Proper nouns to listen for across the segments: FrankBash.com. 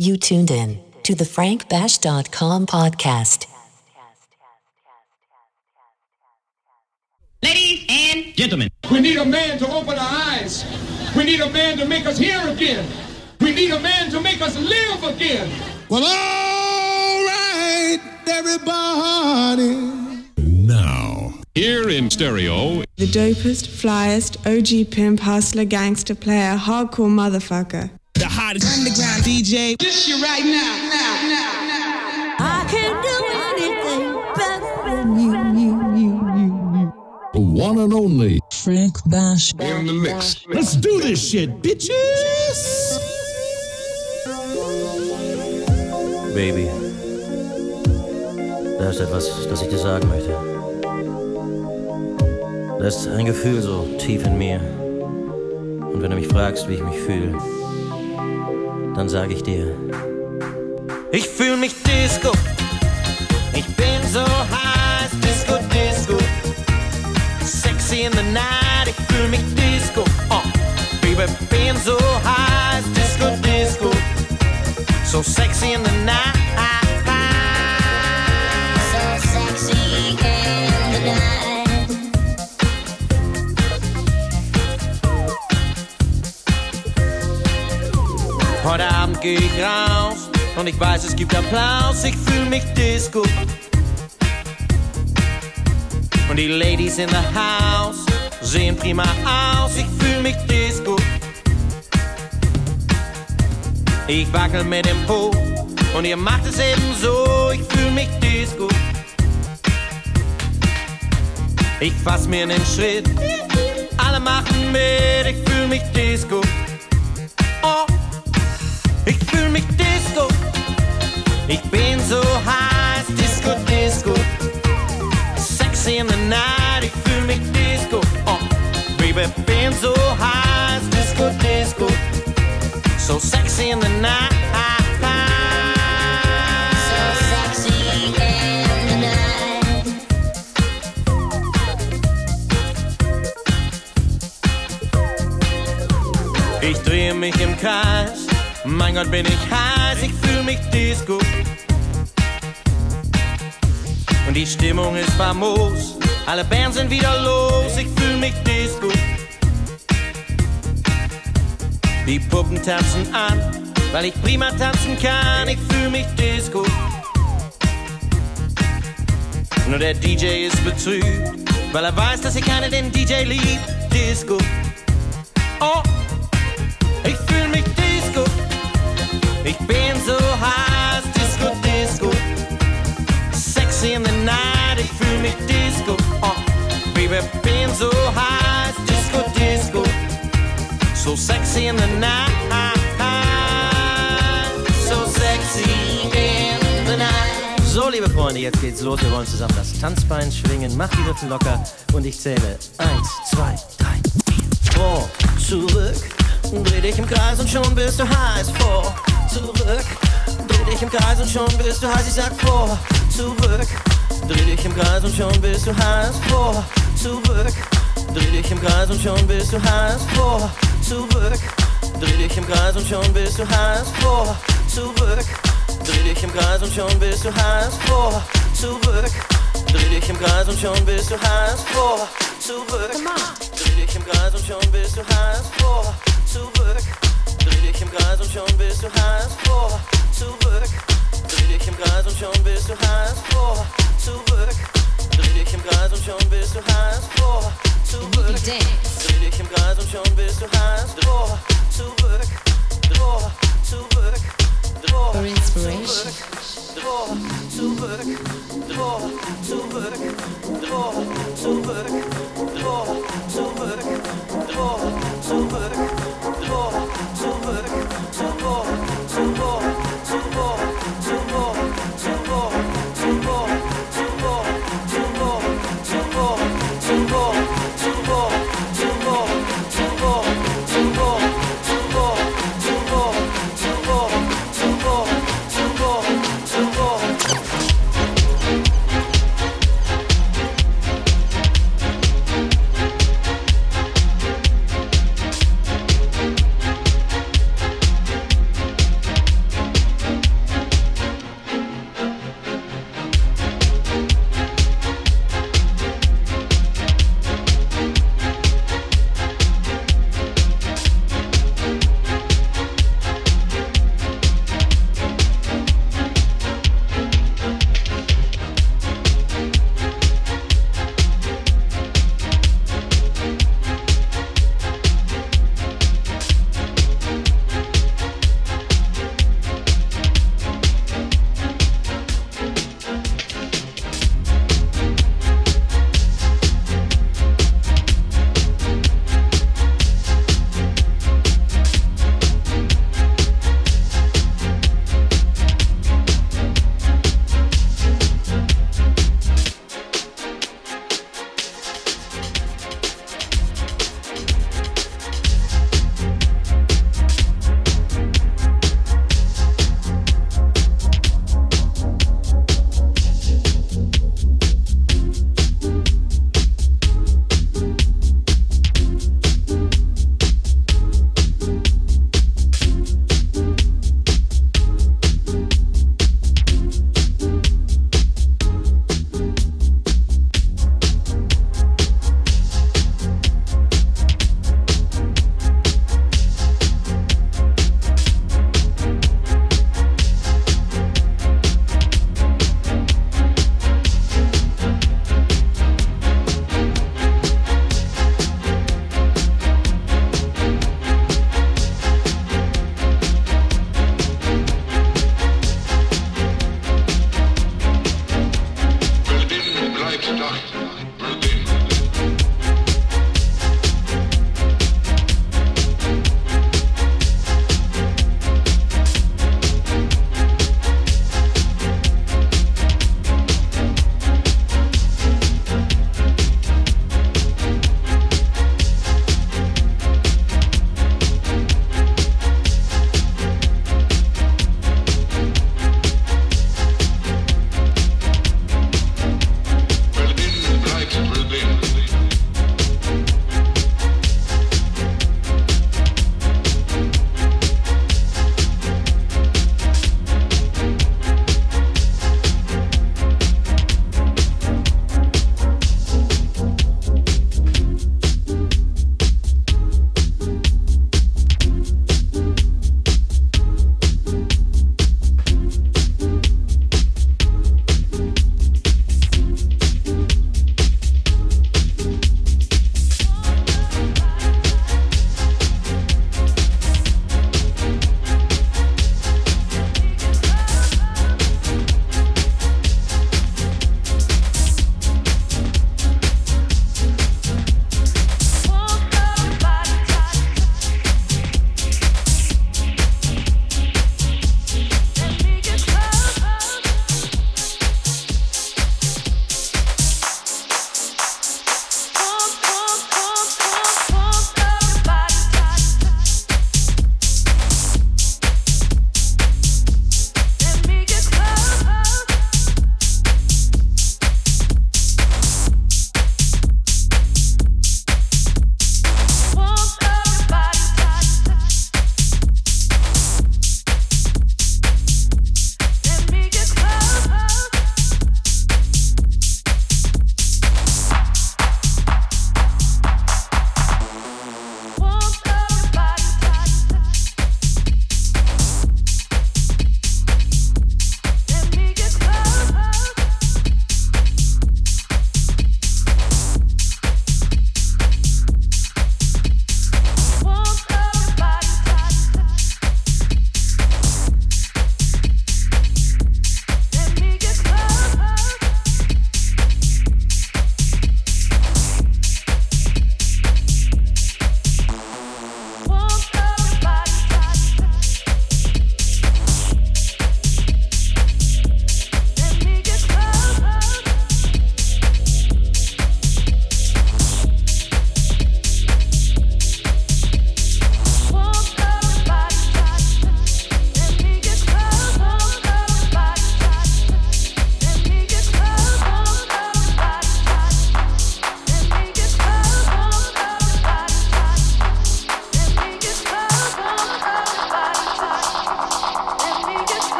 You tuned in to the FrankBash.com podcast. Ladies and gentlemen, we need a man to open our eyes. We need a man to make us hear again. We need a man to make us live again. Well, all right, everybody. Now, here in stereo, the dopest, flyest, OG pimp, hustler, gangster, player, hardcore motherfucker. The hottest underground DJ. This shit right now. I can't do anything better than you. The one and only Frank Bash in the mix. Let's do this shit, bitches! Baby, da ist etwas, das ich dir sagen möchte. Da ist ein Gefühl so tief in mir. Und wenn du mich fragst, wie ich mich fühle, dann sag ich dir, ich fühl mich Disco, ich bin so heiß, Disco, Disco, sexy in the night, ich fühl mich Disco, oh, Baby, bin so heiß, Disco, Disco, so sexy in the night, so sexy in the night. Heute Abend geh ich raus und ich weiß, es gibt Applaus. Ich fühl mich Disco und die Ladies in the house sehen prima aus. Ich fühl mich Disco. Ich wackel mit dem Po und ihr macht es ebenso. Ich fühl mich Disco. Ich fass mir einen Schritt, alle machen mit. Ich fühl mich Disco. Oh. Ich fühl mich Disco, ich bin so heiß, Disco, Disco, sexy in the night, ich fühl mich Disco, oh, Baby, bin so heiß, Disco, Disco, so sexy in the night, so sexy in the night. Ich drehe mich im Kreis. Mein Gott, bin ich heiß, ich fühl mich Disco. Und die Stimmung ist famos, alle Bands sind wieder los, ich fühl mich Disco. Die Puppen tanzen an, weil ich prima tanzen kann, ich fühl mich Disco. Nur der DJ ist betrübt, weil er weiß, dass ich keiner den DJ liebt, Disco. Oh, ich fühl mich Disco. Ich bin so heiß, Disco, Disco, sexy in the night, ich fühl mich Disco, oh, Baby, bin so heiß, Disco, Disco, so sexy in the night, so sexy in the night. So, liebe Freunde, jetzt geht's los, wir wollen zusammen das Tanzbein schwingen, mach die Rippen locker und ich zähle 1, 2, 3, 4, vor, zurück, dreh dich im Kreis und schon bist du heiß, vor, zurück, dreh dich im Kreis und schon bist du heiß, ich sag vor, zurück, dreh dich im Kreis und schon bist du heiß, vor, zurück, dreh dich im Kreis und schon bist du heiß, vor, zurück, dreh dich im Kreis und schon bist du heiß, vor, zurück, dreh dich im Kreis und schon bist du heiß, vor, zurück, dreh dich im Kreis und schon bist du heiß, vor, zurück, dreh dich im Kreis und schon bist du heiß, vor, zurück. Dreh dich im Kreis und schon bist du heiß, vor, zurück. Dreh dich im Kreis und schon bist du heiß, vor, zurück. Dreh dich im Kreis und schon bist du heiß, vor, zurück. Dreh dich im Kreis und schon bist du heiß, vor, zurück. Vor, zurück. Vor, zurück. Vor, zurück. Vor, zurück. Vor, zurück. Vor, zurück. Vor, zurück.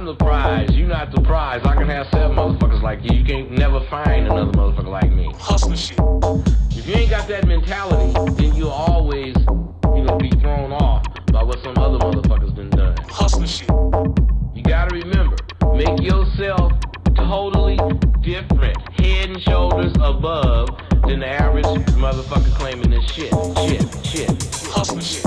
I'm the prize, you not the prize. I can have seven motherfuckers like you. You can't never find another motherfucker like me. Hustling shit. If you ain't got that mentality, then you'll always, you know, be thrown off by what some other motherfuckers done. Hustling shit. You gotta remember, make yourself totally different, head and shoulders above than the average motherfucker claiming this shit. Hustling shit.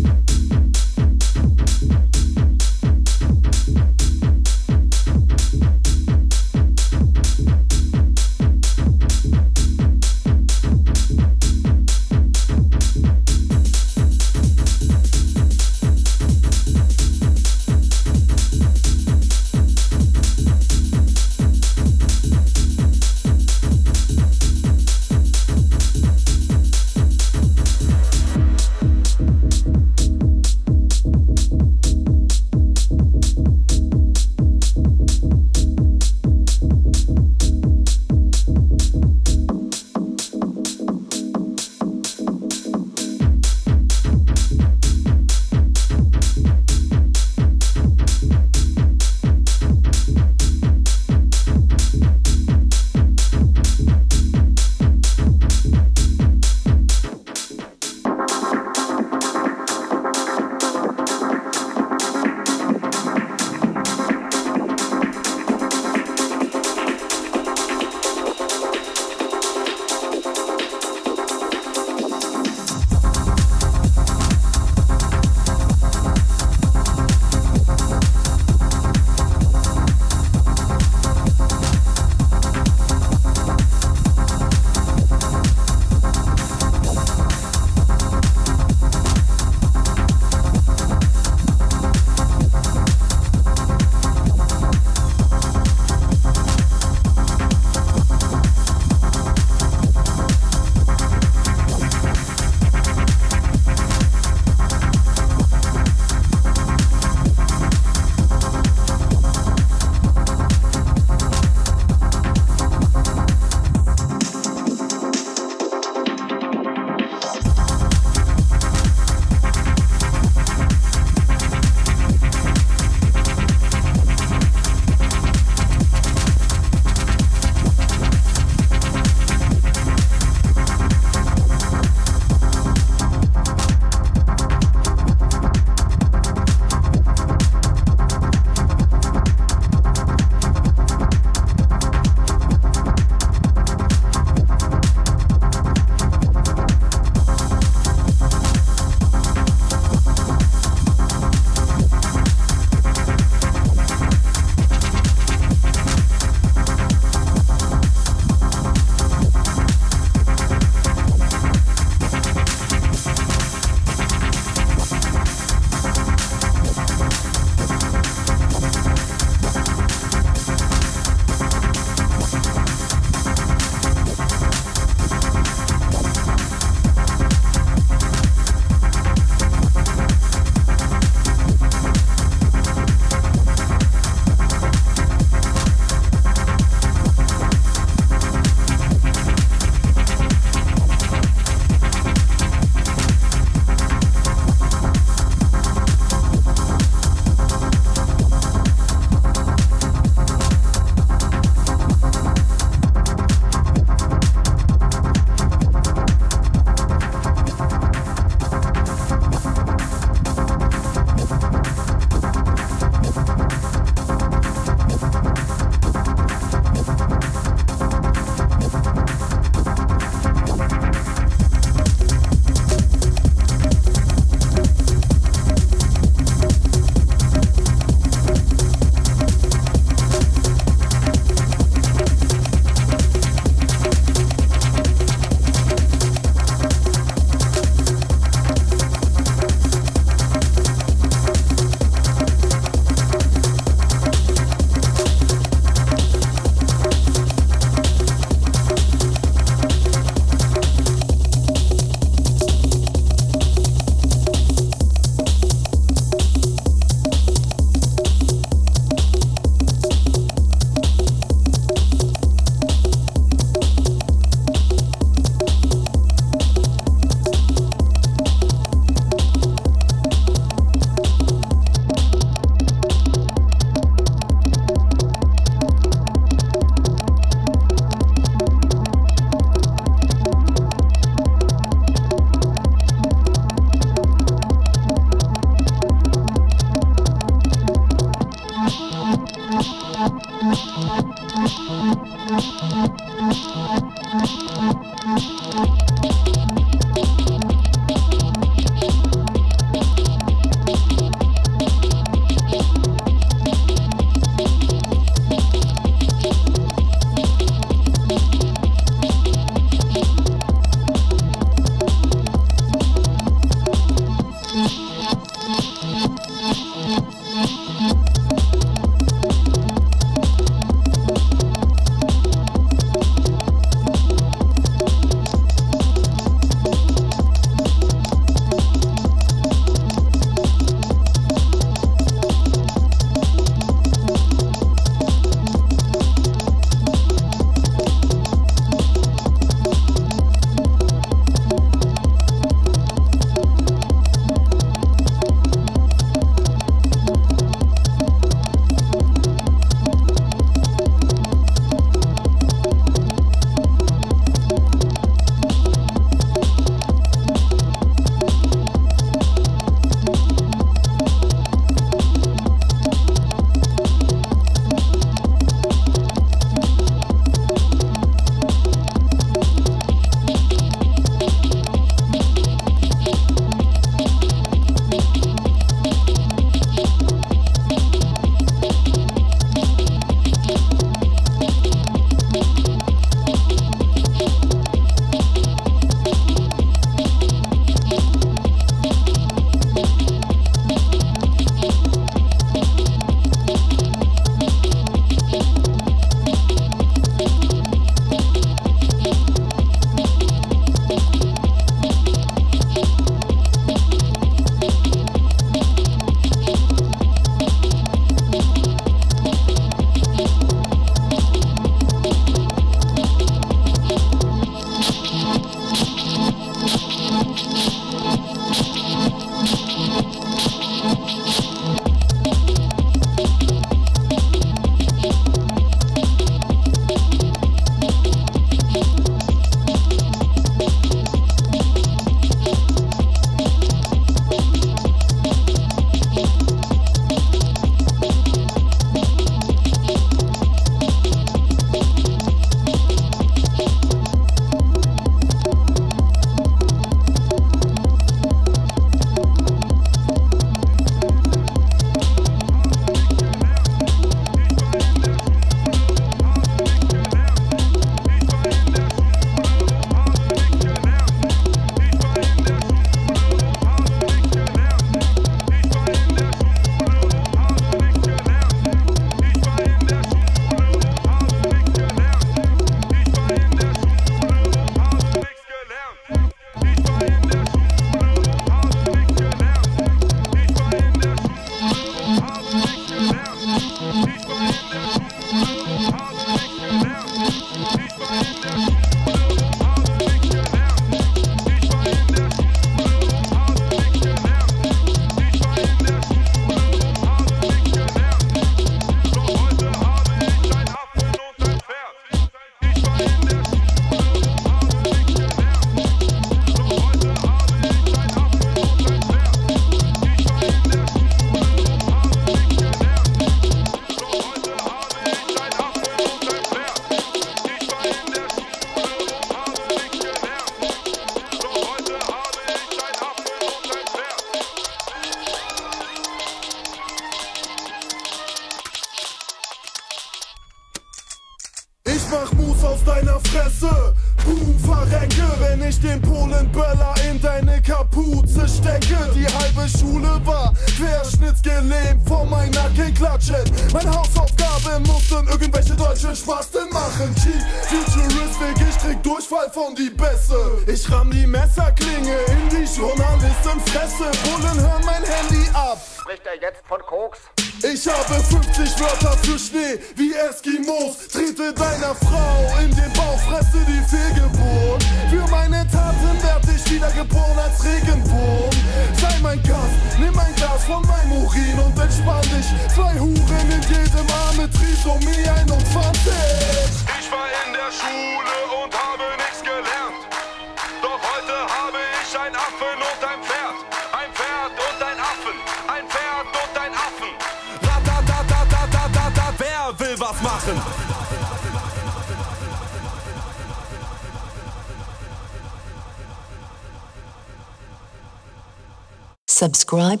Subscribe